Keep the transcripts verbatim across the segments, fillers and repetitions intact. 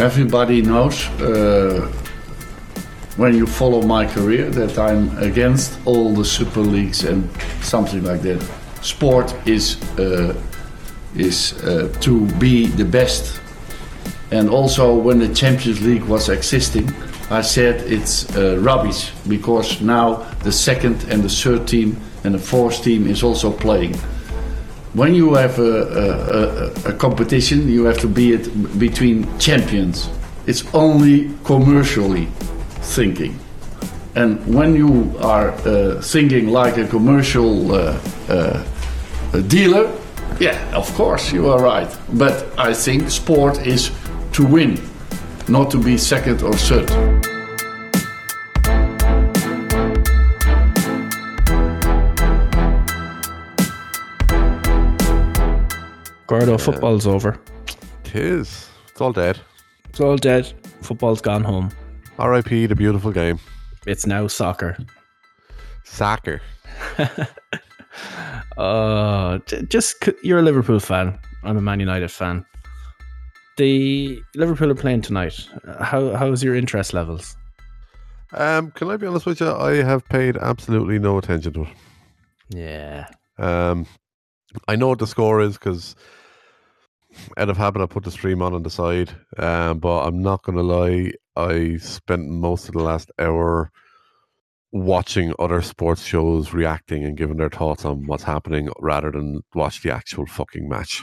Everybody knows uh, when you follow my career that I'm against all the super leagues and something like that. Sport is uh, is uh, to be the best. And also when the Champions League was existing, I said it's uh, rubbish, because now the second and the third team and the fourth team is also playing. When you have a, a, a, a competition, you have to be it between champions. It's only commercially thinking. And when you are uh, thinking like a commercial uh, uh, a dealer, yeah, of course, you are right. But I think sport is to win, not to be second or third. Gordo, football's yeah. over. It is. It's all dead. It's all dead. Football's gone home. R I P the beautiful game. It's now soccer. Soccer. Uh, just you're a Liverpool fan. I'm a Man United fan. The Liverpool are playing tonight. How how's your interest levels? Um, can I be honest with you? I have paid absolutely no attention to it. Yeah. Um, I know what the score is because out of habit I put the stream on on the side. Um, but I'm not gonna lie. I spent most of the last hour watching other sports shows reacting and giving their thoughts on what's happening rather than watch the actual fucking match.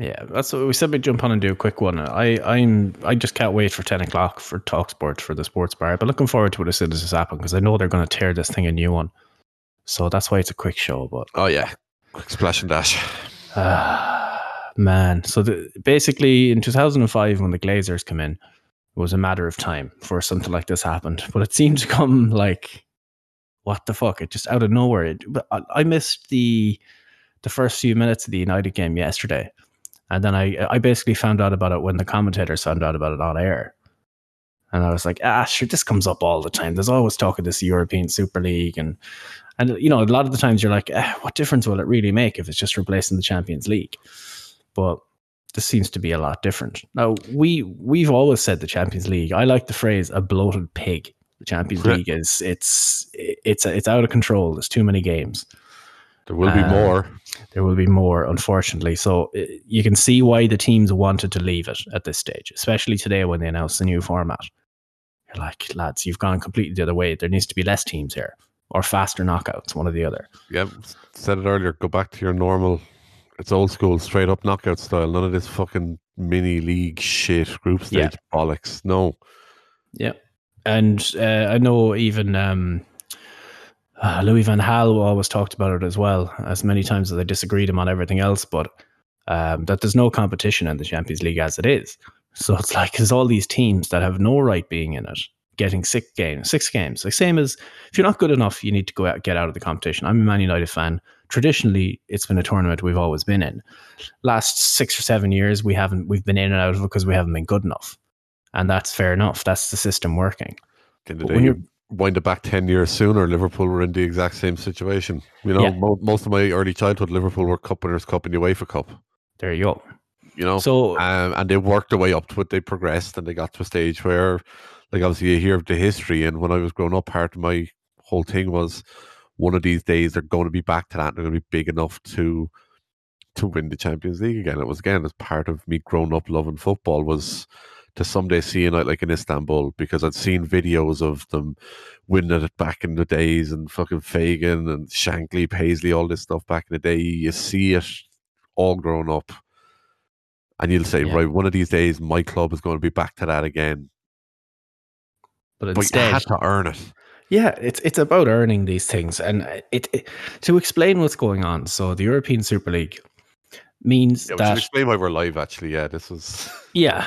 Yeah, that's what we said. We'd jump on and do a quick one. I, I'm, I just can't wait for ten o'clock for TalkSport for the sports bar, but looking forward to it as soon as this happens because I know they're going to tear this thing a new one. So that's why it's a quick show. But oh, yeah. Quick splash and dash. Ah, man. So the, basically in two thousand five when the Glazers came in, it was a matter of time for something like this happened. But it seemed to come like... What the fuck? It just out of nowhere. It, I missed the the first few minutes of the United game yesterday. And then I, I basically found out about it when the commentators found out about it on air. And I was like, ah, sure, this comes up all the time. There's always talk of this European Super League. And, and you know, a lot of the times you're like, eh, what difference will it really make if it's just replacing the Champions League? But this seems to be a lot different. Now, we, we've always said the Champions League. I like the phrase, a bloated pig. The Champions yeah. League is it's it's it's out of control. There's too many games. There will uh, be more. There will be more, unfortunately. So it, you can see why the teams wanted to leave it at this stage, especially today when they announced the new format. You're like, lads, you've gone completely the other way. There needs to be less teams here or faster knockouts, one or the other. Yeah, said it earlier. Go back to your normal. It's old school, straight up knockout style. None of this fucking mini league shit, group stage yeah. bollocks. No. Yeah. And uh, I know even um, uh, Louis van Gaal always talked about it as well, as many times as I disagreed him on everything else, but um, that there's no competition in the Champions League as it is. So it's like there's all these teams that have no right being in it, getting six games, six games. Like same as if you're not good enough, you need to go out, get out of the competition. I'm a Man United fan. Traditionally, it's been a tournament we've always been in. Last six or seven years, we haven't. We've been in and out of it because we haven't been good enough. And that's fair enough. That's the system working. But when you wind it back ten years sooner, Liverpool were in the exact same situation. You know, yeah. mo- most of my early childhood, Liverpool were Cup winners, Cup and the UEFA Cup. There you go. You know, so um, and they worked their way up to it. They progressed and they got to a stage where, like, obviously you hear of the history. And when I was growing up, part of my whole thing was one of these days they're going to be back to that. And they're going to be big enough to to win the Champions League again. It was again as part of me growing up loving football was. To someday see a night like in Istanbul, because I'd seen videos of them winning it back in the days, and fucking Fagan and Shankly, Paisley, all this stuff back in the day. You see it all grown up, and you'll say, yeah. right, one of these days my club is going to be back to that again. But, but instead, you had to earn it. Yeah, it's it's about earning these things, and it, it to explain what's going on. So the European Super League means yeah, that explain why we're live. Actually, yeah, this was yeah.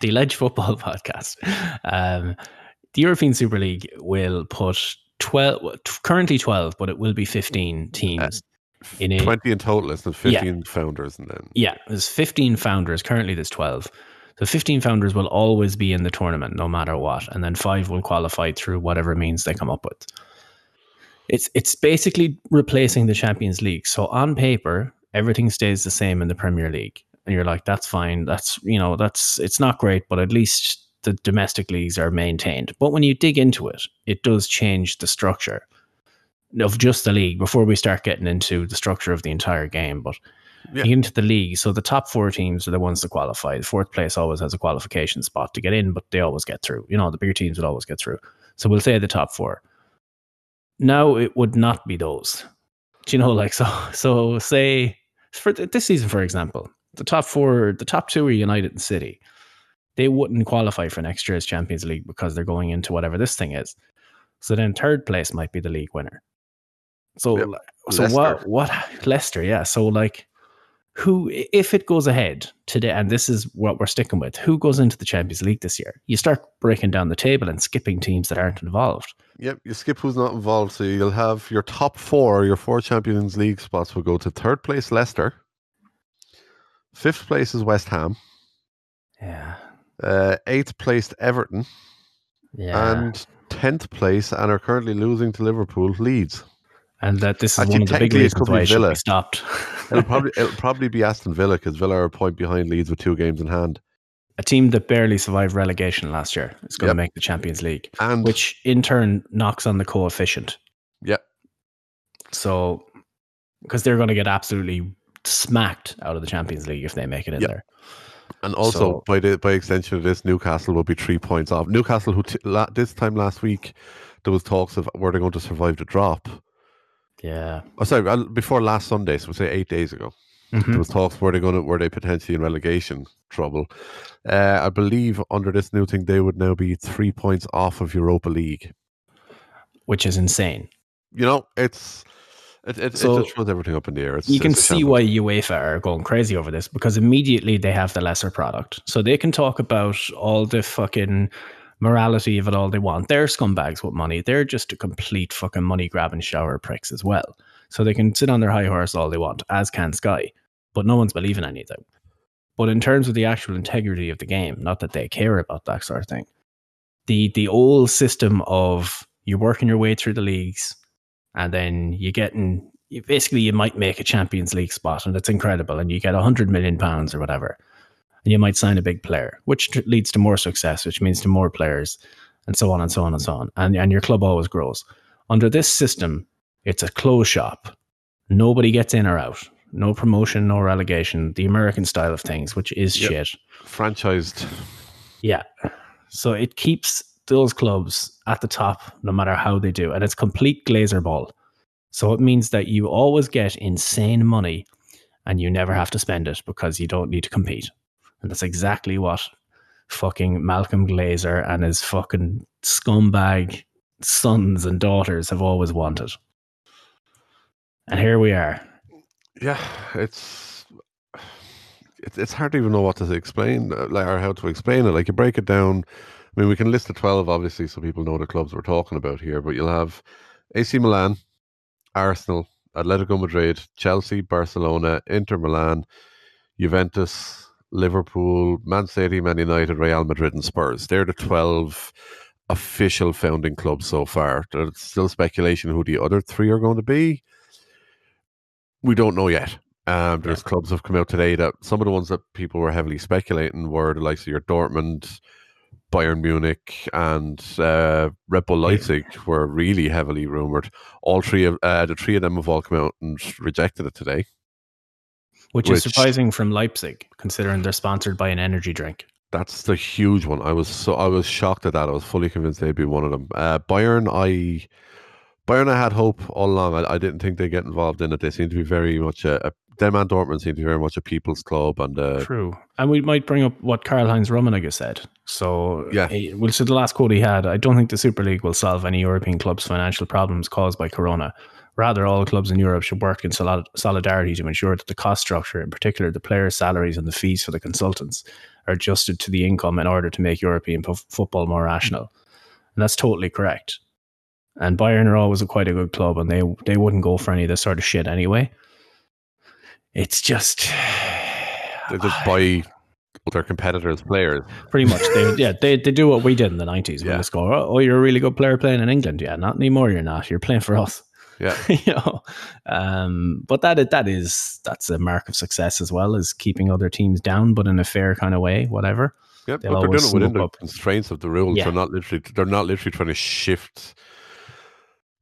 the Alleged Football Podcast. Um, the European Super League will put twelve, currently twelve, but it will be fifteen teams. Uh, in a, twenty in total, it's the fifteen yeah. founders. And then yeah, there's fifteen founders. Currently there's twelve. So fifteen founders will always be in the tournament, no matter what. And then five will qualify through whatever means they come up with. It's, it's basically replacing the Champions League. So on paper, everything stays the same in the Premier League. and you're like, that's fine. That's, you know, that's, it's not great, but at least the domestic leagues are maintained. But when you dig into it, it does change the structure of just the league before we start getting into the structure of the entire game. But yeah. into the league, so the top four teams are the ones that qualify. The fourth place always has a qualification spot to get in, but they always get through. You know, the bigger teams will always get through. So we'll say the top four. Now it would not be those. Do you know, like, so, so say for th- this season, for example, the top four, the top two are United and City. They wouldn't qualify for next year's Champions League because they're going into whatever this thing is. So then third place might be the league winner. So, yeah. so Leicester. what, what, Leicester, yeah. So, like, who, if it goes ahead today, and this is what we're sticking with, who goes into the Champions League this year? You start breaking down the table and skipping teams that aren't involved. Yep, you skip who's not involved. So you'll have your top four, your four Champions League spots will go to third place Leicester, fifth place is West Ham, yeah, uh, eighth place Everton, yeah, and tenth place, and are currently losing to Liverpool, Leeds. And that this is Actually, one of the big reasons why it should be stopped. it'll, probably, it'll probably be Aston Villa, because Villa are a point behind Leeds with two games in hand. A team that barely survived relegation last year is going yep. to make the Champions League, and which in turn knocks on the coefficient. Yeah. So, because they're going to get absolutely smacked out of the Champions League if they make it in yep. there. And also, so, by the, by extension of this, Newcastle will be three points off. Newcastle, who t- la- this time last week, there was talks of were they going to survive the drop. Yeah. Oh, sorry. Before last Sunday, so we'll say eight days ago, mm-hmm. there was talks were they going to, were they potentially in relegation trouble? Uh, I believe under this new thing, they would now be three points off of Europa League, which is insane. You know, it's it it, so it just throws everything up in the air. It's, you can it's see why UEFA are going crazy over this, because immediately they have the lesser product, so they can talk about all the fucking morality of it all they want. They're scumbags with money. They're just a complete fucking money grabbing shower pricks as well. So they can sit on their high horse all they want, as can Sky, but no one's believing anything. But in terms of the actual integrity of the game, not that they care about that sort of thing, the the old system of you're working your way through the leagues, and then you're getting, you basically, you might make a Champions League spot, and it's incredible, and you get one hundred million pounds or whatever. And you might sign a big player, which t- leads to more success, which means to more players, and so on and so on and so on. And, and your club always grows. Under this system, it's a closed shop. Nobody gets in or out. No promotion, no relegation. The American style of things, which is yep. shit. Franchised. Yeah. So it keeps those clubs at the top, no matter how they do. And it's complete Glazer ball. So it means that you always get insane money and you never have to spend it because you don't need to compete. And that's exactly what fucking Malcolm Glazer and his fucking scumbag sons and daughters have always wanted. And here we are. Yeah, it's it's, it's hard to even know what to explain, like, or how to explain it. Like, you break it down. I mean, we can list the twelve, obviously, so people know the clubs we're talking about here. But you'll have A C Milan, Arsenal, Atletico Madrid, Chelsea, Barcelona, Inter Milan, Juventus, Liverpool, Man City, Man United, Real Madrid and Spurs. They're the twelve official founding clubs so far. There's still speculation who the other three are going to be. We don't know yet. Um, there's yeah. clubs have come out today that some of the ones that people were heavily speculating were the likes of your Dortmund, Bayern Munich and uh, Red Bull Leipzig yeah. were really heavily rumoured. All three of uh, the three of them have all come out and rejected it today. Which, Which is surprising from Leipzig, considering they're sponsored by an energy drink. That's the huge one. I was so I was shocked at that. I was fully convinced they'd be one of them. Uh, Bayern, I Bayern, I had hope all along. I, I didn't think they'd get involved in it. They seem to be very much a, a them and Dortmund seem to be very much a people's club. And uh, true. And we might bring up what Karl-Heinz Rummenigge said. So yeah, he, well, so the last quote he had: "I don't think the Super League will solve any European clubs' financial problems caused by Corona. Rather, all clubs in Europe should work in solid- solidarity to ensure that the cost structure, in particular the players' salaries and the fees for the consultants, are adjusted to the income in order to make European po- football more rational." And that's totally correct. And Bayern are always a quite a good club, and they they wouldn't go for any of this sort of shit anyway. It's just they just buy their competitors' players. Pretty much, they, yeah. They they do what we did in the nineties. Yeah. When they score, oh, you're a really good player playing in England. Yeah, not anymore. You're not. You're playing for us. Yeah. You know, um, but that that is that's a mark of success as well, as keeping other teams down, but in a fair kind of way, whatever. Yeah, but they're doing it within the constraints of the rules. Yeah. They're not literally they're not literally trying to shift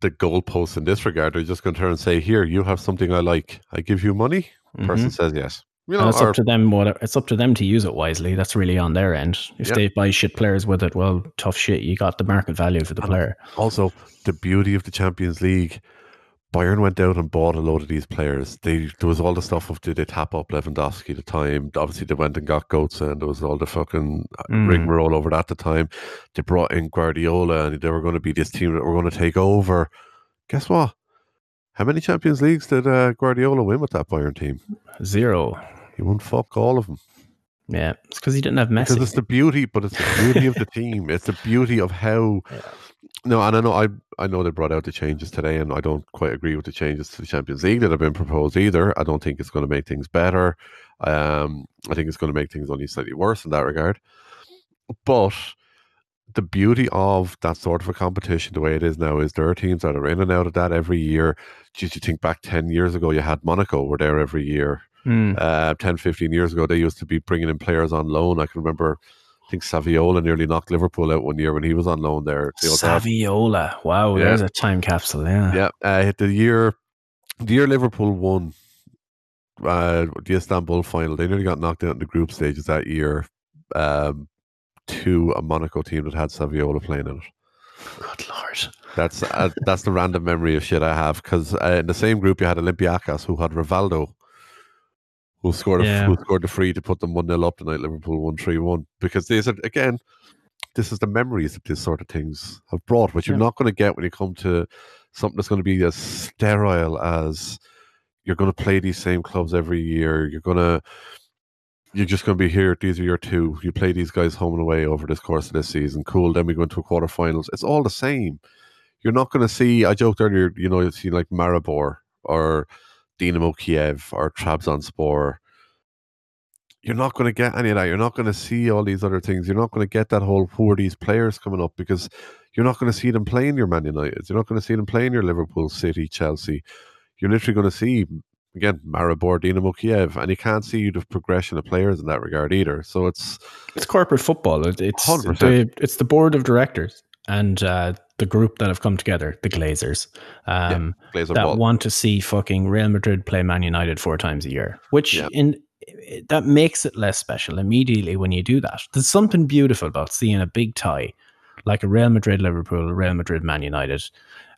the goalposts in this regard. They're just going to turn and say, "Here, you have something I like. I give you money." The person mm-hmm. says yes. You know, and it's or, up to them. What it's up to them to use it wisely. That's really on their end. If yeah. they buy shit players with it, well, tough shit. You got the market value for the and player. Also, the beauty of the Champions League. Bayern went out and bought a load of these players. They, there was all the stuff of did they tap up Lewandowski at the time. Obviously, they went and got Goetze, and there was all the fucking mm. rigmarole over that at the time. They brought in Guardiola, and they were going to be this team that were going to take over. Guess what? How many Champions Leagues did uh, Guardiola win with that Bayern team? Zero. He won fuck all of them. Yeah, it's because he didn't have Messi. Because it's the beauty, but it's the beauty of the team. It's the beauty of how... Yeah. No, and I know I I know they brought out the changes today, and I don't quite agree with the changes to the Champions League that have been proposed either. I don't think it's going to make things better. Um, I think it's going to make things only slightly worse in that regard. But the beauty of that sort of a competition, the way it is now, is there are teams that are in and out of that every year. Did you think back ten years ago, you had Monaco were there every year. Mm. Uh, ten, fifteen years ago, they used to be bringing in players on loan. I can remember... I think Saviola nearly knocked Liverpool out one year when he was on loan there. Saviola, wow, yeah. There's a time capsule, yeah. Yeah, uh, the year, the year Liverpool won uh, the Istanbul final, they nearly got knocked out in the group stages that year um, to a Monaco team that had Saviola playing in it. Good lord, that's uh, that's the random memory of shit I have, because uh, in the same group you had Olympiacos who had Rivaldo. Who scored, yeah. who scored the free to put them one nil up tonight? Liverpool won three one. Because these are, again, this is the memories that these sort of things have brought, which yeah. you're not going to get when you come to something that's going to be as sterile as you're going to play these same clubs every year. You're going to, you're just going to be here. These are your two. You play these guys home and away over this course of this season. Cool. Then we go into a quarterfinals. It's all the same. You're not going to see. I joked earlier. You know, you see like Maribor or Dynamo Kiev or Trabzonspor. You're not going to get any of that. You're not going to see all these other things. You're not going to get that whole who are these players coming up, because you're not going to see them playing your Man United. You're not going to see them playing your Liverpool, City, Chelsea. You're literally going to see, again, Maribor, Dynamo Kiev, and you can't see the progression of players in that regard either. So it's... It's corporate football. It's, the, it's the board of directors and... Uh, the group that have come together, the Glazers, um, yeah, Glazer that ball. Want to see fucking Real Madrid play Man United four times a year, which yeah. in that makes it less special immediately when you do that. There's something beautiful about seeing a big tie, like a Real Madrid, Liverpool, Real Madrid, Man United,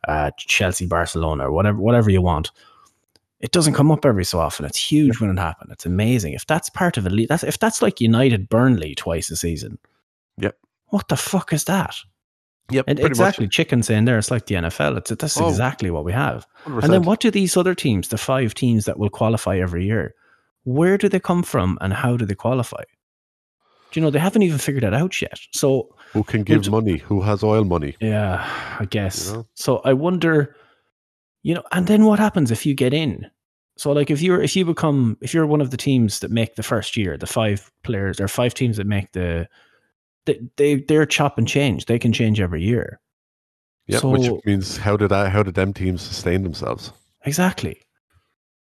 uh, Chelsea, Barcelona, whatever, whatever you want. It doesn't come up every so often. It's huge when it happens. It's amazing. If that's part of it, that's, if that's like United Burnley twice a season, yep. what the fuck is that? Yep, and exactly much. Chicken saying there, it's like the N F L. It's that's oh, exactly what we have. one hundred percent. And then what do these other teams, the five teams that will qualify every year, where do they come from and how do they qualify? Do you know, they haven't even figured that out yet. So who can give money? Who has oil money? Yeah, I guess. You know? So I wonder, you know, and then what happens if you get in? So like if you're if you become if you're one of the teams that make the first year, the five players or five teams that make the. They, they they're chop and change. They can change every year. Yeah, so, which means how did I how did them teams sustain themselves? Exactly.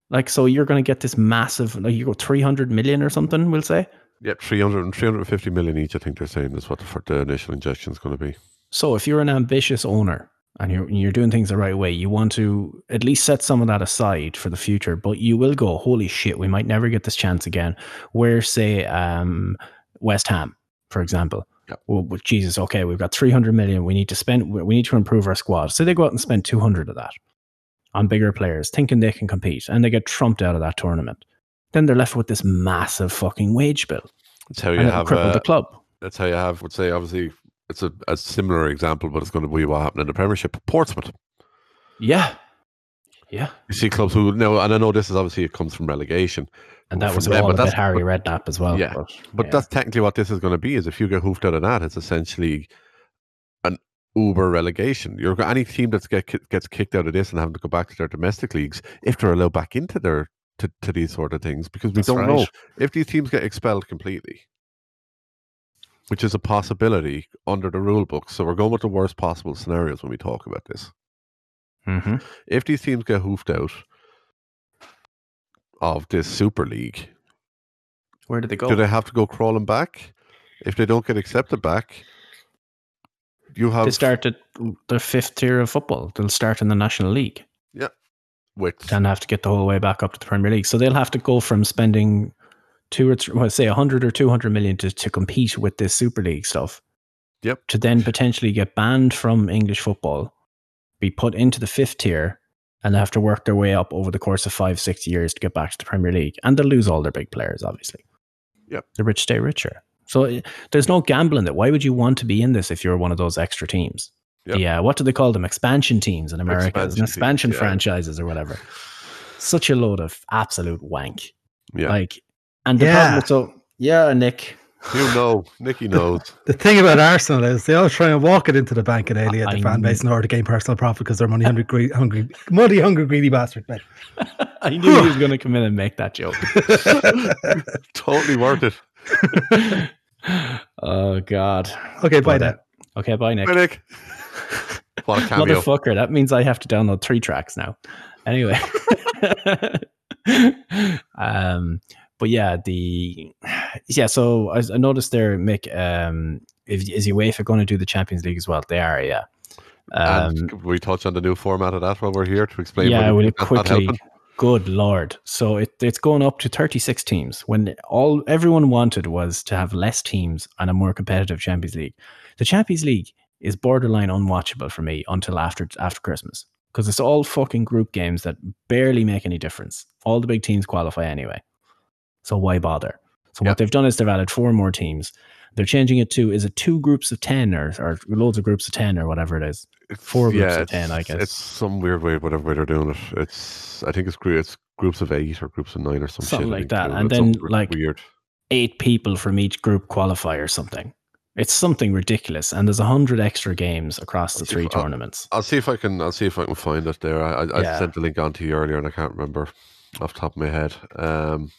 Like so, you're going to get this massive. Like you go three hundred million or something. We'll say. Yep, three hundred and three hundred fifty million each. I think they're saying is what the, the initial injection is going to be. So if you're an ambitious owner and you're you're doing things the right way, you want to at least set some of that aside for the future. But you will go, holy shit, we might never get this chance again. Where say um, West Ham. For example, yeah. well, but Jesus, okay, we've got three hundred million. We need to spend, we need to improve our squad. So they go out and spend two hundred of that on bigger players, thinking they can compete, and they get trumped out of that tournament. Then they're left with this massive fucking wage bill. That's how you and have uh, the club. That's how you have, would say, obviously, it's a, a similar example, but it's going to be what happened in the Premiership. Portsmouth. Yeah. Yeah. You see clubs who know, and I know this is obviously, it comes from relegation. And that was all them, about Harry Redknapp as well. Yeah, but, but yeah. that's technically what this is going to be, is if you get hoofed out of that, it's essentially an uber relegation. You're Any team that get, gets kicked out of this and having to go back to their domestic leagues, if they're allowed back into their to, to these sort of things, because we that's don't right. know if these teams get expelled completely, which is a possibility under the rule book. So we're going with the worst possible scenarios when we talk about this. Mm-hmm. If these teams get hoofed out of this Super League, where do they go? Do they have to go crawling back? If they don't get accepted back, you have... They start at the fifth tier of football. They'll start in the National League. Yeah. With... Then have to get the whole way back up to the Premier League. So they'll have to go from spending two or three, well, say one hundred or two hundred million to, to compete with this Super League stuff. Yep. To then potentially get banned from English football, be put into the fifth tier, and have to work their way up over the course of five, six years to get back to the Premier League. And they'll lose all their big players, obviously. Yep. The rich stay richer. So there's no gambling that. Why would you want to be in this if you're one of those extra teams? Yep. Yeah. What do they call them? Expansion teams in America. Expansion, expansion teams, yeah. Franchises or whatever. Such a load of absolute wank. Yeah. Like, and the yeah. problem. So yeah, Nick. You know, Nicky knows. The thing about Arsenal is they all try and walk it into the bank and alienate the fan base in order to gain personal profit because they're money hungry, hungry, money hungry, greedy bastards. I knew he was going to come in and make that joke. Totally worth it. Oh god. Okay, bye, Nick. Okay, bye, Nick. Bye, Nick. What a cameo. Motherfucker, that means I have to download three tracks now. Anyway. um, but yeah, the yeah. So I, I noticed there, Mick. Um, if, is UEFA going to do the Champions League as well? They are, yeah. Um, and we touch on the new format of that while we're here to explain. Yeah, we'll quickly. Good Lord. So it, it's going up to thirty-six teams when all everyone wanted was to have less teams and a more competitive Champions League. The Champions League is borderline unwatchable for me until after after Christmas because it's all fucking group games that barely make any difference. All the big teams qualify anyway. So why bother? So yep. what they've done is they've added four more teams. They're changing it to, is it two groups of ten or, or loads of groups of ten or whatever it is? Four it's, groups yeah, of ten, I guess. It's some weird way, whatever way they're doing it. It's I think it's, it's groups of eight or groups of nine or some something shit, like that. And then like weird. Eight people from each group qualify or something. It's something ridiculous. And there's a hundred extra games across I'll the three if, tournaments. I'll, I'll see if I can. I'll see if I can find it there. I, I, yeah. I sent the link on to you earlier, and I can't remember off the top of my head. Um,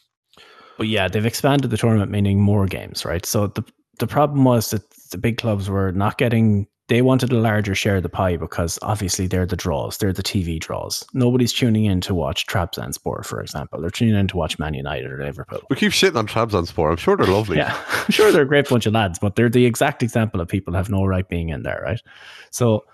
but yeah, they've expanded the tournament, meaning more games, right? So the the problem was that the big clubs were not getting. They wanted a larger share of the pie because obviously they're the draws. They're the T V draws. Nobody's tuning in to watch Trabzonspor, for example. They're tuning in to watch Man United or Liverpool. We keep shitting on Trabzonspor. I'm sure they're lovely. Yeah, I'm sure they're a great bunch of lads, but they're the exact example of people have no right being in there, right? So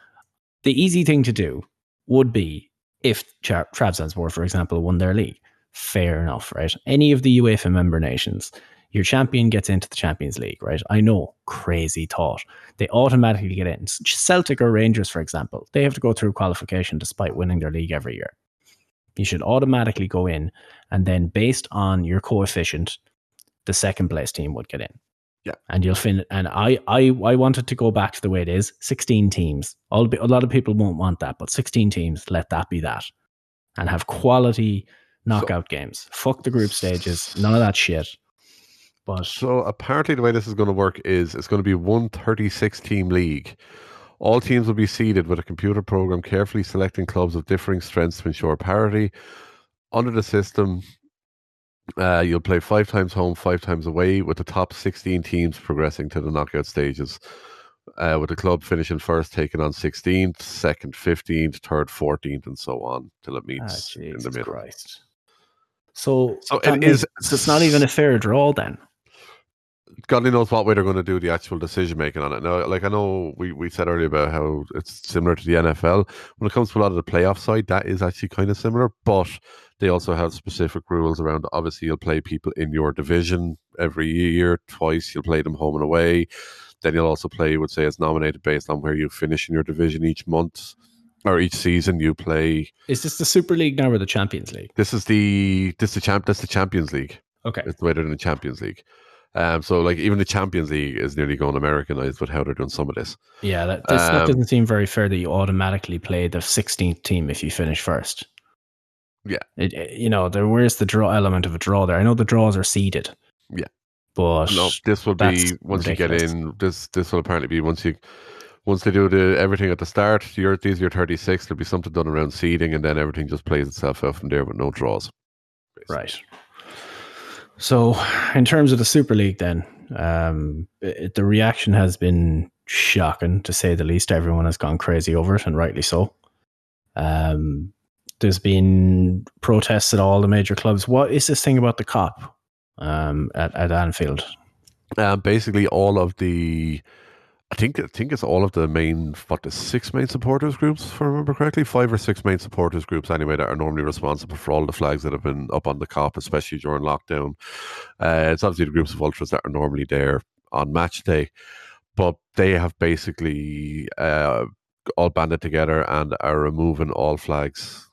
the easy thing to do would be if Tra- Trabzonspor, for example, won their league. Fair enough, right? Any of the UEFA member nations... Your champion gets into the Champions League, right? I know, crazy thought. They automatically get in. Celtic or Rangers, for example, they have to go through qualification despite winning their league every year. You should automatically go in, and then based on your coefficient, the second place team would get in. Yeah, and you'll fin. And I, I, I wanted to go back to the way it is: sixteen teams. I'll be, a lot of people won't want that, but sixteen teams. Let that be that, and have quality knockout so, games. Fuck the group stages. None of that shit. But so apparently the way this is going to work is it's going to be one thirty-six team league. All teams will be seeded with a computer program carefully selecting clubs of differing strengths to ensure parity. Under the system, uh, you'll play five times home, five times away, with the top sixteen teams progressing to the knockout stages, uh, with the club finishing first, taking on sixteenth, second, fifteenth, third, fourteenth, and so on till it meets ah, in the middle. Christ. So, so it is. So it's not even a fair draw then. God knows what way they're going to do the actual decision making on it. Now, like I know we, we said earlier about how it's similar to the N F L. When it comes to a lot of the playoff side, that is actually kind of similar, but they also have specific rules around, obviously you'll play people in your division every year, twice, you'll play them home and away. Then you'll also play, would say, it's nominated based on where you finish in your division each month. Or each season you play. Is this the Super League now or the Champions League? This is the this the champ. That's the Champions League. Okay, it's the way they're in the Champions League. Um, so like even the Champions League is nearly going Americanized with how they're doing some of this. Yeah, that, this, um, that doesn't seem very fair that you automatically play the sixteenth team if you finish first. Yeah, it, it, you know there. Where's the draw element of a draw there? I know the draws are seeded. Yeah, but no, this will be once ridiculous. You get in. This this will apparently be once you. Once they do the, everything at the start, you're, these are your thirty-six, there'll be something done around seeding, and then everything just plays itself out from there with no draws. Basically. Right. So, in terms of the Super League then, um, it, the reaction has been shocking, to say the least. Everyone has gone crazy over it, and rightly so. Um, there's been protests at all the major clubs. What is this thing about the cop um, at, at Anfield? Uh, basically, all of the, I think, I think it's all of the main, what, the six main supporters groups, if I remember correctly, five or six main supporters groups anyway, that are normally responsible for all the flags that have been up on the cop, especially during lockdown. Uh, it's obviously the groups of ultras that are normally there on match day, but they have basically uh, all banded together and are removing all flags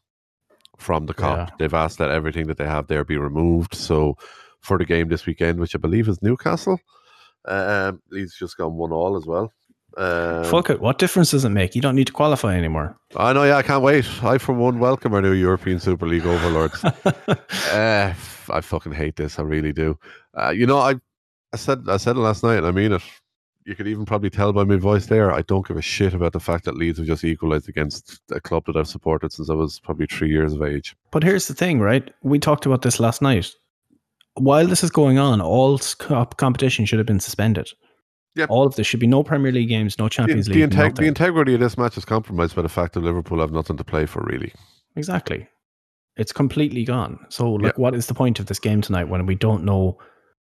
from the cop. Yeah. They've asked that everything that they have there be removed. So for the game this weekend, which I believe is Newcastle, um, Leeds just gone one all as well. Um, Fuck it, what difference does it make? You don't need to qualify anymore. I know, yeah, I can't wait. I, for one, welcome our new European Super League overlords. uh, I fucking hate this, I really do. Uh, you know, I, I said, I said it last night, and I mean it. You could even probably tell by my voice there, I don't give a shit about the fact that Leeds have just equalised against a club that I've supported since I was probably three years of age. But here's the thing, right? We talked about this last night. While this is going on, all competition should have been suspended. Yep. All of this should be no Premier League games, no Champions the, League. The, integ- the integrity of this match is compromised by the fact that Liverpool have nothing to play for, really. Exactly. It's completely gone. So, like, yep. What is the point of this game tonight when we don't know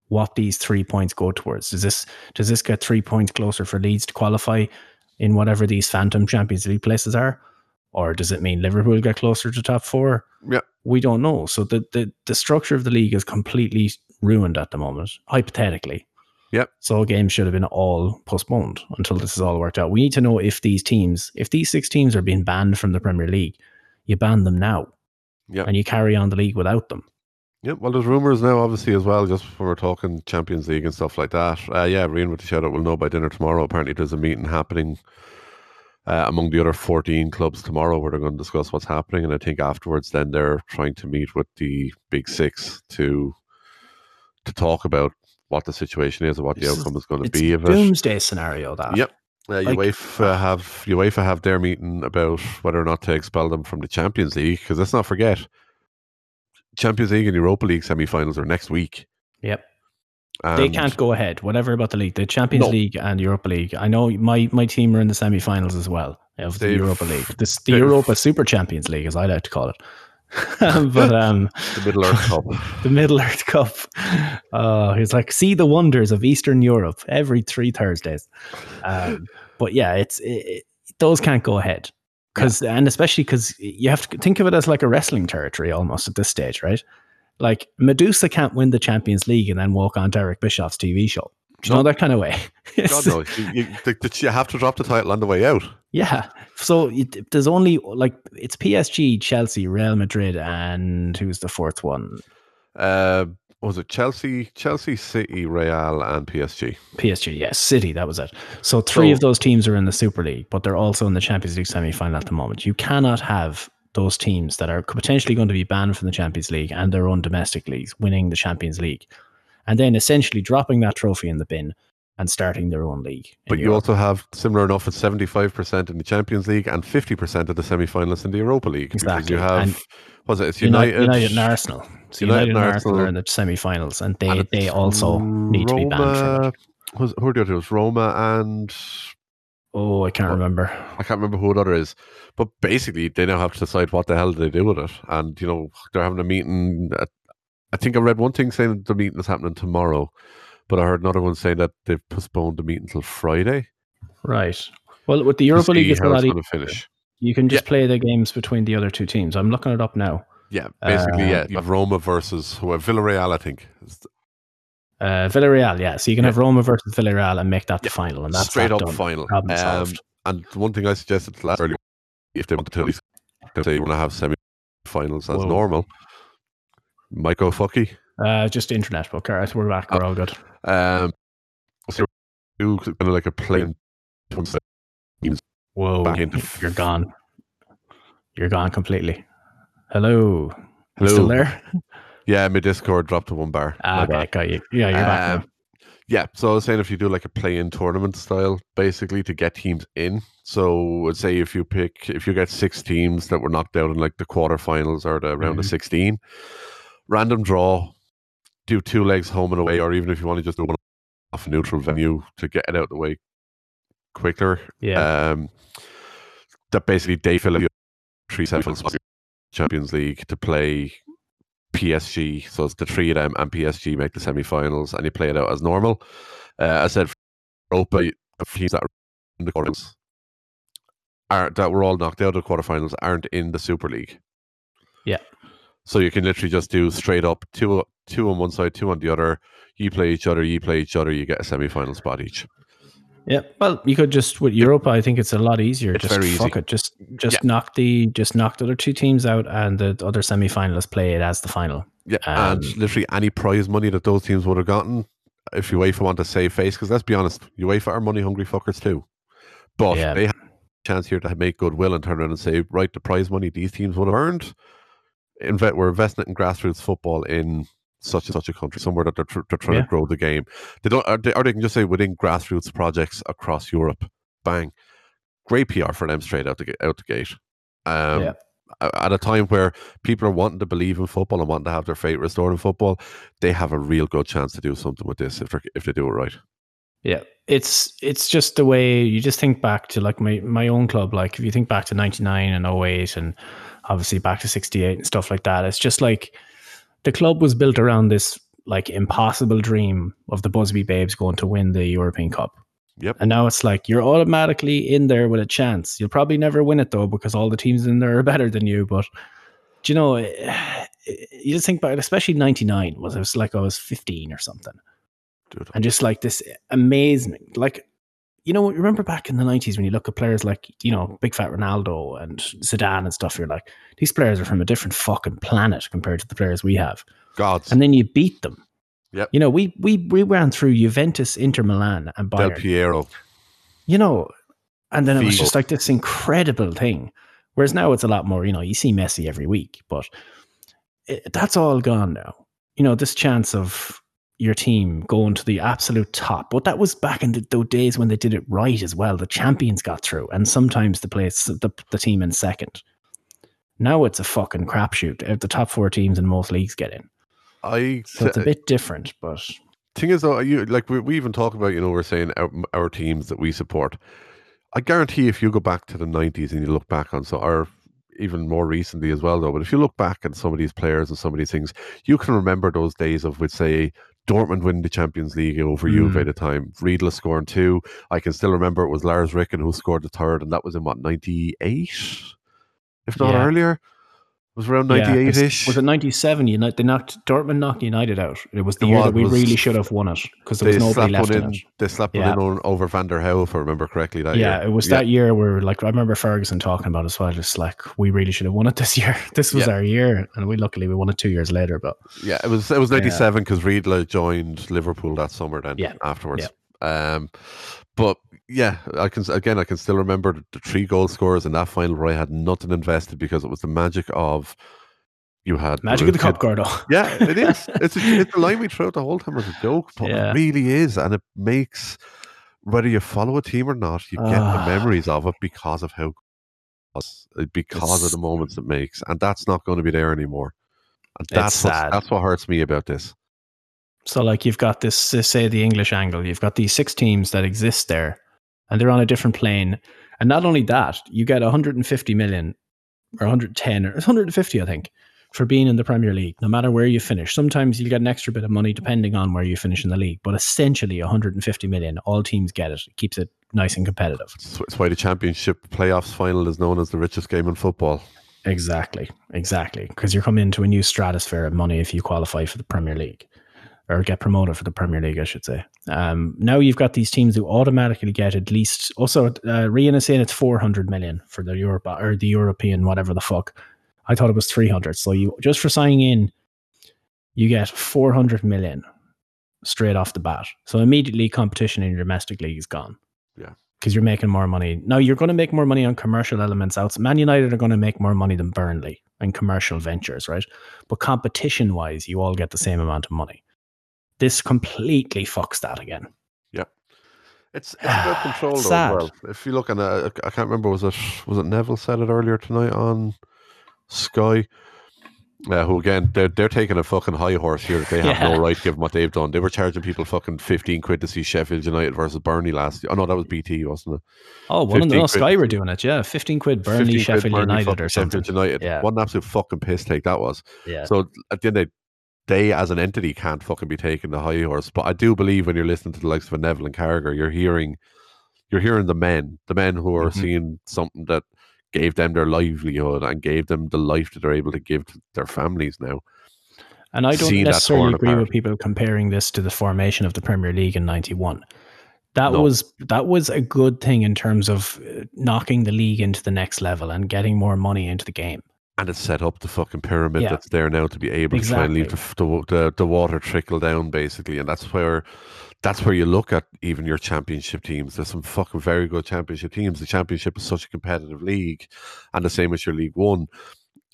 what these three points go towards? Does this does this get three points closer for Leeds to qualify in whatever these phantom Champions League places are? Or does it mean Liverpool get closer to top four? Yeah. We don't know. So the, the, the structure of the league is completely ruined at the moment, hypothetically. Yep. So games should have been all postponed until this is all worked out. We need to know if these teams, if these six teams are being banned from the Premier League, you ban them now. Yep. And you carry on the league without them. Yeah, well, there's rumours now, obviously, as well, just when we're talking Champions League and stuff like that. Uh, yeah, Rian with the shout-out will know by dinner tomorrow. Apparently, there's a meeting happening uh, among the other fourteen clubs tomorrow where they're going to discuss what's happening. And I think afterwards, then they're trying to meet with the Big Six to to talk about what the situation is and what the it's, outcome is going to be. It's a doomsday scenario, that. Yep. Uh, like, UEFA have UEFA have their meeting about whether or not to expel them from the Champions League, because let's not forget, Champions League and Europa League semi-finals are next week. Yep. And they can't go ahead, whatever about the league. The Champions no. League and Europa League. I know my, my team are in the semi-finals as well of the they've, Europa League. This, the Europa Super Champions League, as I like to call it. but um, The Middle Earth Cup. The Middle Earth Cup. Oh, uh, he's like, see the wonders of Eastern Europe every three Thursdays. Um, but yeah, it's it, those can't go ahead. Cause, and especially because you have to think of it as like a wrestling territory almost at this stage, right? Like Medusa can't win the Champions League and then walk on Derek Bischoff's T V show. Do you no. know that kind of way? God, no. You, you, you have to drop the title on the way out. Yeah. So it, there's only like, it's P S G, Chelsea, Real Madrid, and who's the fourth one? Uh, was it Chelsea, Chelsea, City, Real, and P S G? P S G, yes, City, that was it. So three so, of those teams are in the Super League, but they're also in the Champions League semi-final at the moment. You cannot have those teams that are potentially going to be banned from the Champions League and their own domestic leagues winning the Champions League and then essentially dropping that trophy in the bin and starting their own league. But you Europe. also have, similar enough, it's seventy-five percent in the Champions League and fifty percent of the semi-finalists in the Europa League. Exactly. Because you have, and was it, it's United, United and Arsenal. So United, United and Arsenal are in the semi-finals and they, and they also Roma, need to be banned from it. Was, who are the other ones? Roma and... Oh, I can't what, remember. I can't remember who another is. But basically, they now have to decide what the hell they do with it. And, you know, they're having a meeting. At, I think I read one thing saying that the meeting is happening tomorrow. But I heard another one saying that they've postponed the meeting until Friday. Right. Well, with the Europa League, it's a lot easier. You can just yeah. play the games between the other two teams. I'm looking it up now. Yeah, basically, uh, yeah. You have Roma versus who? Villarreal, I think. Uh, Villarreal, yeah. So you can yeah. have Roma versus Villarreal and make that the yeah. final, and that's straight that up done. Final. Problem solved. Um, and one thing I suggested last earlier, if they want to, if they want to have semi-finals as Whoa. normal, might go fucky. Uh, just internet, but alright, we're back. We're uh, all good. Um, so do kind of like a plane. Whoa! Back into you're f- gone. You're gone completely. Hello. Hello. Still there? Yeah, my Discord dropped to one bar. Ah, okay, got you. Yeah, you're um, back now. Yeah, so I was saying if you do like a play-in tournament style, basically to get teams in. So let's say if you pick, if you get six teams that were knocked out in like the quarterfinals or the round mm-hmm. of sixteen, random draw. Do two legs home and away, or even if you want to just do one off a neutral venue to get it out of the way quicker. Yeah. Um, that basically they fill up three sessions of Champions League to play P S G. So it's the three of them and P S G make the semi-finals, and you play it out as normal. Uh, I said for Europa, the teams that are in the quarterfinals are, that were all knocked out of the quarterfinals aren't in the Super League. Yeah. So you can literally just do straight up two two on one side, two on the other. You play each other, you play each other, you get a semi-final spot each. Yeah, well, you could just with Europa. I think it's a lot easier. It's just very fuck easy. it, just just yeah. knock the just knock the other two teams out, and the other semi-finalists play it as the final. Yeah, um, and literally any prize money that those teams would have gotten, if UEFA want to save face, because let's be honest, UEFA are money hungry fuckers too. But yeah. they have a chance here to make goodwill and turn around and say, right, the prize money these teams would have earned, invest, we're investing it in grassroots football in such and such a country, somewhere that they're, tr- they're trying yeah. to grow the game. They don't, or they, or they can just say within grassroots projects across Europe. Bang, great P R for them straight out the out the gate. Um, yeah. At a time where people are wanting to believe in football and wanting to have their faith restored in football, they have a real good chance to do something with this if they if they do it right. Yeah, it's it's just the way you just think back to like my my own club. Like if you think back to ninety-nine and oh eight and obviously back to sixty-eight and stuff like that, it's just like. The club was built around this like impossible dream of the Busby Babes going to win the European Cup. Yep. And now it's like you're automatically in there with a chance. You'll probably never win it though because all the teams in there are better than you. But do you know, it, it, you just think about it, especially ninety-nine was it was like I was fifteen or something. Dude. And just like this amazement. Like, you know, remember back in the nineties when you look at players like, you know, Big Fat Ronaldo and Zidane and stuff, you're like, these players are from a different fucking planet compared to the players we have. Gods. And then you beat them. Yep. You know, we we we ran through Juventus, Inter Milan and Bayern. Del Piero. You know, and then Figo. It was just like this incredible thing. Whereas now it's a lot more, you know, you see Messi every week, but it, that's all gone now. You know, this chance of your team going to the absolute top. But that was back in the, those days when they did it right as well. The champions got through and sometimes the, place, the, the team in second. Now it's a fucking crapshoot. The top four teams in most leagues get in. I so it's a bit different, but thing is, though, you like we, we even talk about, you know, we're saying our, our teams that we support. I guarantee if you go back to the nineties and you look back on so, or even more recently as well, though. But if you look back at some of these players and some of these things, you can remember those days of, we'd say, Dortmund winning the Champions League over mm. Juve at the time. Riedle scoring two. I can still remember it was Lars Ricken who scored the third, and that was in what ninety-eight. If not yeah. earlier, it was around ninety-eight yeah, ish. Was it ninety-seven? United, they knocked Dortmund knocked United out. It was the, the year that we was, really should have won it because there was nobody left in, in it. They slapped yeah. one in over van der Hoel, if I remember correctly. That yeah, year. it was yeah. that year where, like, I remember Ferguson talking about it as well. Just like we really should have won it this year. This was yeah. our year, and we luckily we won it two years later. But yeah, it was it was ninety-seven because yeah. Riedle joined Liverpool that summer. Then yeah. afterwards, yeah. um, but. Yeah, I can again. I can still remember the three goal scorers in that final where I had nothing invested because it was the magic of you had magic of the cup, Gordo. Yeah, it is. It's a, it's a line we throw out the whole time as a joke, but yeah. it really is, and it makes whether you follow a team or not, you uh, get the memories of it because of how because of the moments it makes, and that's not going to be there anymore. And that's it's sad. That's what hurts me about this. So, like, you've got this, say, the English angle. You've got these six teams that exist there. And they're on a different plane. And not only that, you get one hundred fifty million or one hundred ten or one hundred fifty, I think, for being in the Premier League, no matter where you finish. Sometimes you get an extra bit of money depending on where you finish in the league. But essentially one hundred fifty million, all teams get it. It keeps it nice and competitive. That's why the championship playoffs final is known as the richest game in football. Exactly. Exactly. Because you're coming into a new stratosphere of money if you qualify for the Premier League. Or get promoted for the Premier League, I should say. Um, now you've got these teams who automatically get at least. Also, uh, Rian is saying it's four hundred million for the Europe or the European whatever the fuck. I thought it was three hundred. So you just for signing in, you get four hundred million straight off the bat. So immediately, competition in your domestic league is gone. Yeah, because you're making more money now. You're going to make more money on commercial elements. Out Man United are going to make more money than Burnley and commercial ventures, right? But competition-wise, you all get the same amount of money. This completely fucks that again. Yeah, it's, it's about control though. Well, if you look on, a, I can't remember was it was it Neville said it earlier tonight on Sky. Uh, who again, they're, they're taking a fucking high horse here. They have yeah. no right given what they've done. They were charging people fucking fifteen quid to see Sheffield United versus Burnley last year. Oh no, that was B T, wasn't it? Oh, one of the Sky were doing it, yeah. fifteen quid Burnley, fifteen Sheffield quid Burnley, United or something. Sheffield United. Yeah. What an absolute fucking piss take that was. Yeah. So at the end of the day, they as an entity can't fucking be taking the high horse. But I do believe when you're listening to the likes of Neville and Carragher, you're hearing you're hearing the men, the men who are mm-hmm. seeing something that gave them their livelihood and gave them the life that they're able to give to their families now. And I don't Seeing necessarily agree apart. with people comparing this to the formation of the Premier League in ninety-one. That no. was that was a good thing in terms of knocking the league into the next level and getting more money into the game. And it set up the fucking pyramid yeah. that's there now to be able exactly. to try and leave the, the, the water trickle down, basically. And that's where... That's where you look at even your championship teams. There's some fucking very good championship teams. The championship is such a competitive league, and the same as your League One,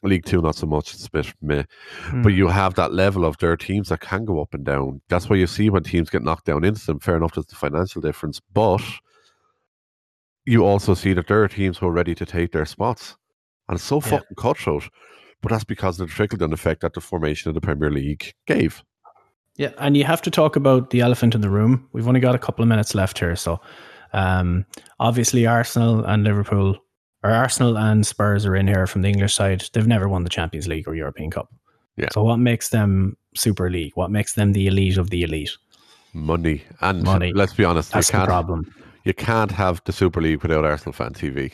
League Two, not so much. It's a bit meh. Mm. But you have that level of their teams that can go up and down. That's why you see when teams get knocked down into them. Fair enough, there's the financial difference, but you also see that there are teams who are ready to take their spots, and it's so fucking yeah. cutthroat. But that's because of the trickle down effect that the formation of the Premier League gave. Yeah, and you have to talk about the elephant in the room. We've only got a couple of minutes left here, so um, obviously Arsenal and Liverpool, or Arsenal and Spurs are in here from the English side. They've never won the Champions League or European Cup. Yeah. So what makes them Super League? What makes them the elite of the elite? Money. And Money. Let's be honest, that's you can't, the problem. You can't have the Super League without Arsenal Fan T V.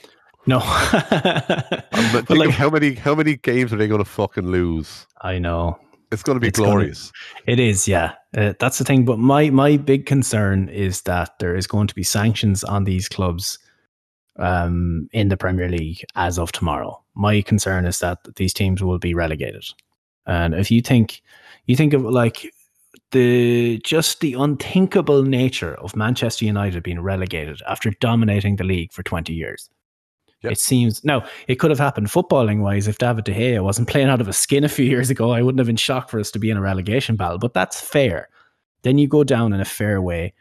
No. But like, how many how many games are they going to fucking lose? I know. It's going to be it's glorious. Gonna, it is, yeah. Uh, that's the thing. But my my big concern is that there is going to be sanctions on these clubs um, in the Premier League as of tomorrow. My concern is that these teams will be relegated. And if you think you think of like the just the unthinkable nature of Manchester United being relegated after dominating the league for twenty years. Yep. It seems now it could have happened footballing wise if David De Gea wasn't playing out of his skin a few years ago. I wouldn't have been shocked for us to be in a relegation battle, but that's fair. Then you go down in a fair way.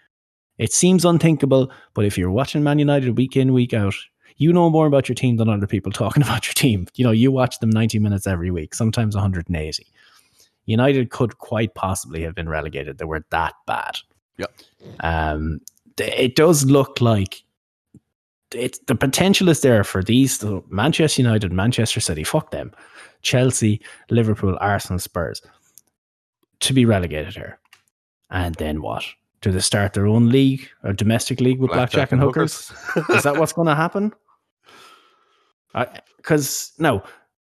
It seems unthinkable, but if you're watching Man United week in, week out, you know more about your team than other people talking about your team. You know, you watch them ninety minutes every week, sometimes one hundred eighty. United could quite possibly have been relegated. They were that bad. Yep. Um, it does look like. It's, the potential is there for these the Manchester United, Manchester City, fuck them, Chelsea, Liverpool, Arsenal, Spurs to be relegated here. And then what? Do they start their own league or domestic league with blackjack, blackjack and hookers? hookers? Is that what's going to happen? Because no,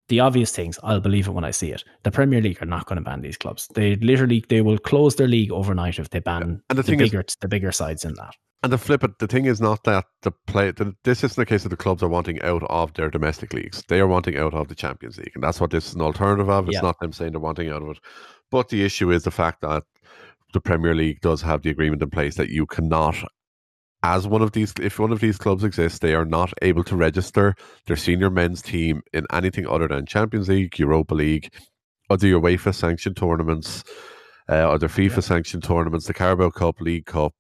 the obvious things, I'll believe it when I see it. The Premier League are not going to ban these clubs. They literally they will close their league overnight if they ban and the, the bigger is- the bigger sides in that. And the flip it, the thing is not that the play. The, this isn't the case that the clubs are wanting out of their domestic leagues. They are wanting out of the Champions League, and that's what this is an alternative of. It's yeah. not them saying they're wanting out of it, but the issue is the fact that the Premier League does have the agreement in place that you cannot, as one of these, if one of these clubs exists, they are not able to register their senior men's team in anything other than Champions League, Europa League, or the UEFA sanctioned tournaments, uh, or the FIFA yeah. sanctioned tournaments, the Carabao Cup, League Cup.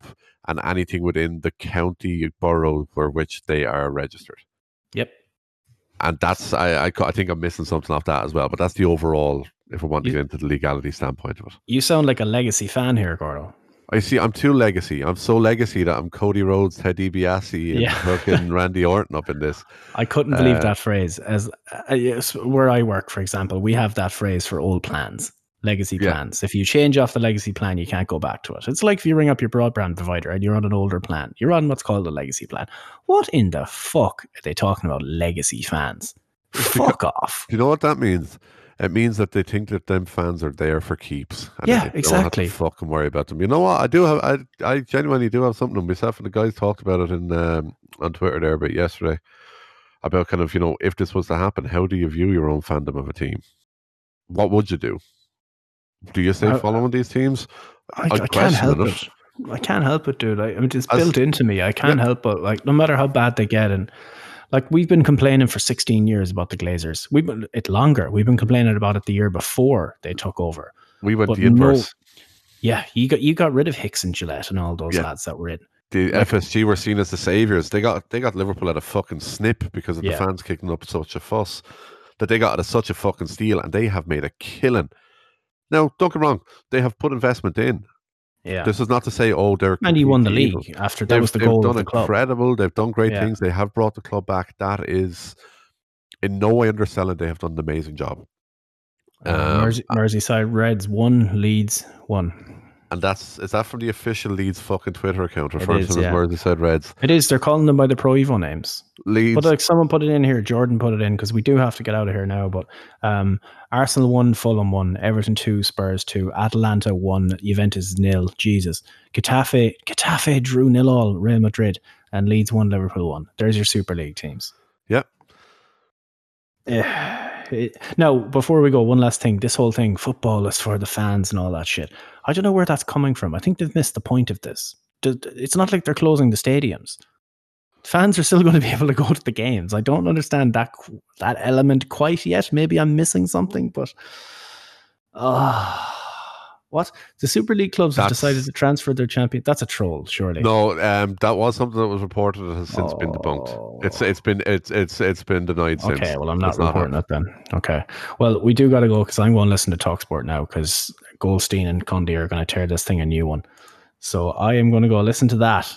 And anything within the county borough for which they are registered. Yep. And that's, I, I, I think I'm missing something off that as well, but that's the overall, if we want to you, get into the legality standpoint of it. You sound like a legacy fan here, Gordo. I see, I'm too legacy. I'm so legacy that I'm Cody Rhodes, Ted DiBiase, and yeah. fucking Randy Orton up in this. I couldn't uh, believe that phrase. As uh, where I work, for example, we have that phrase for old plans. Legacy plans. Yeah. If you change off the legacy plan, you can't go back to it. It's like if you ring up your broadband provider and you're on an older plan. You're on what's called a legacy plan. What in the fuck are they talking about legacy fans? Fuck off. You know what that means? It means that they think that them fans are there for keeps. And yeah, they exactly. don't have to fucking worry about them. You know what? I do have. I I genuinely do have something. Myself and the guys talked about it in um, on Twitter there, but yesterday about kind of you know if this was to happen, how do you view your own fandom of a team? What would you do? Do you say following these teams? I, I, I can't help it. it. I can't help it, dude. I, I mean, it's As, built into me. I can't yeah. help it. Like, no matter how bad they get, and like we've been complaining for sixteen years about the Glazers. We've been it longer. We've been complaining about it the year before they took over. We went but the inverse. No, yeah, you got you got rid of Hicks and Gillette and all those yeah. lads that were in. The like, F S G were seen as the saviors. They got they got Liverpool at a fucking snip because of yeah. the fans kicking up such a fuss. that they got out of such a fucking steal, and they have made a killing. Now, don't get me wrong, they have put investment in. Yeah. This is not to say, oh, they're... And you won the league evil. After that they've, was the goal of the club. They've done incredible. They've done great yeah. things. They have brought the club back. That is in no way underselling. They have done an amazing job. Um, uh, Merse- Merseyside Reds one, Leeds one. And that's is that from the official Leeds fucking Twitter account? Referring to them yeah. as Merseyside Reds. It is. They're calling them by the Pro Evo names. Leeds. But like someone put it in here. Jordan put it in because we do have to get out of here now. But um, Arsenal one, Fulham one, Everton two, Spurs two, Atalanta one, Juventus nil. Jesus. Getafe, Getafe drew nil all. Real Madrid and Leeds one, Liverpool one. There's your Super League teams. Yep. Yeah. Now, before we go, one last thing. This whole thing, football is for the fans and all that shit. I don't know where that's coming from. I think they've missed the point of this. It's not like they're closing the stadiums. Fans are still going to be able to go to the games. I don't understand that that element quite yet. Maybe I'm missing something, but... Uh, what? The Super League clubs that's, have decided to transfer their champion. That's a troll, surely. No, um, that was something that was reported that has since oh. been debunked. It's it's been it's it's it's been denied okay, since. Okay, well, I'm not it's reporting not it then. Okay. Well, we do got to go because I'm going to listen to TalkSport now because Goldstein and Cundy are going to tear this thing a new one. So I am going to go listen to that.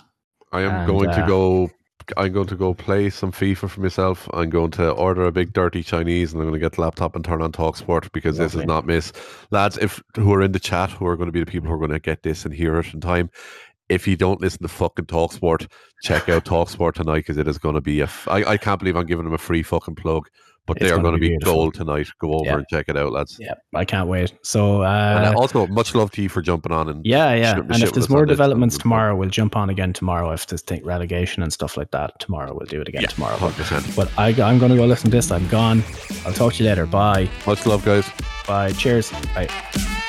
I am and, going uh, to go. I'm going to go play some FIFA for myself. I'm going to order a big dirty Chinese and I'm going to get the laptop and turn on TalkSport because Lovely. This is not miss. Lads, if who are in the chat, who are going to be the people who are going to get this and hear it in time, if you don't listen to fucking TalkSport, check out TalkSport tonight because it is going to be a... F- I, I can't believe I'm giving them a free fucking plug, but it's they are going to be, be gold tonight. Go over yeah. and check it out, lads. Yeah, I can't wait. So uh, and also, much love to you for jumping on. And yeah, yeah. And if there's more developments it, tomorrow, we'll jump on again tomorrow. If there's thing, relegation and stuff like that, tomorrow we'll do it again yeah, tomorrow. one hundred percent. But I, I'm going to go listen to this. I'm gone. I'll talk to you later. Bye. Much love, guys. Bye. Cheers. Bye.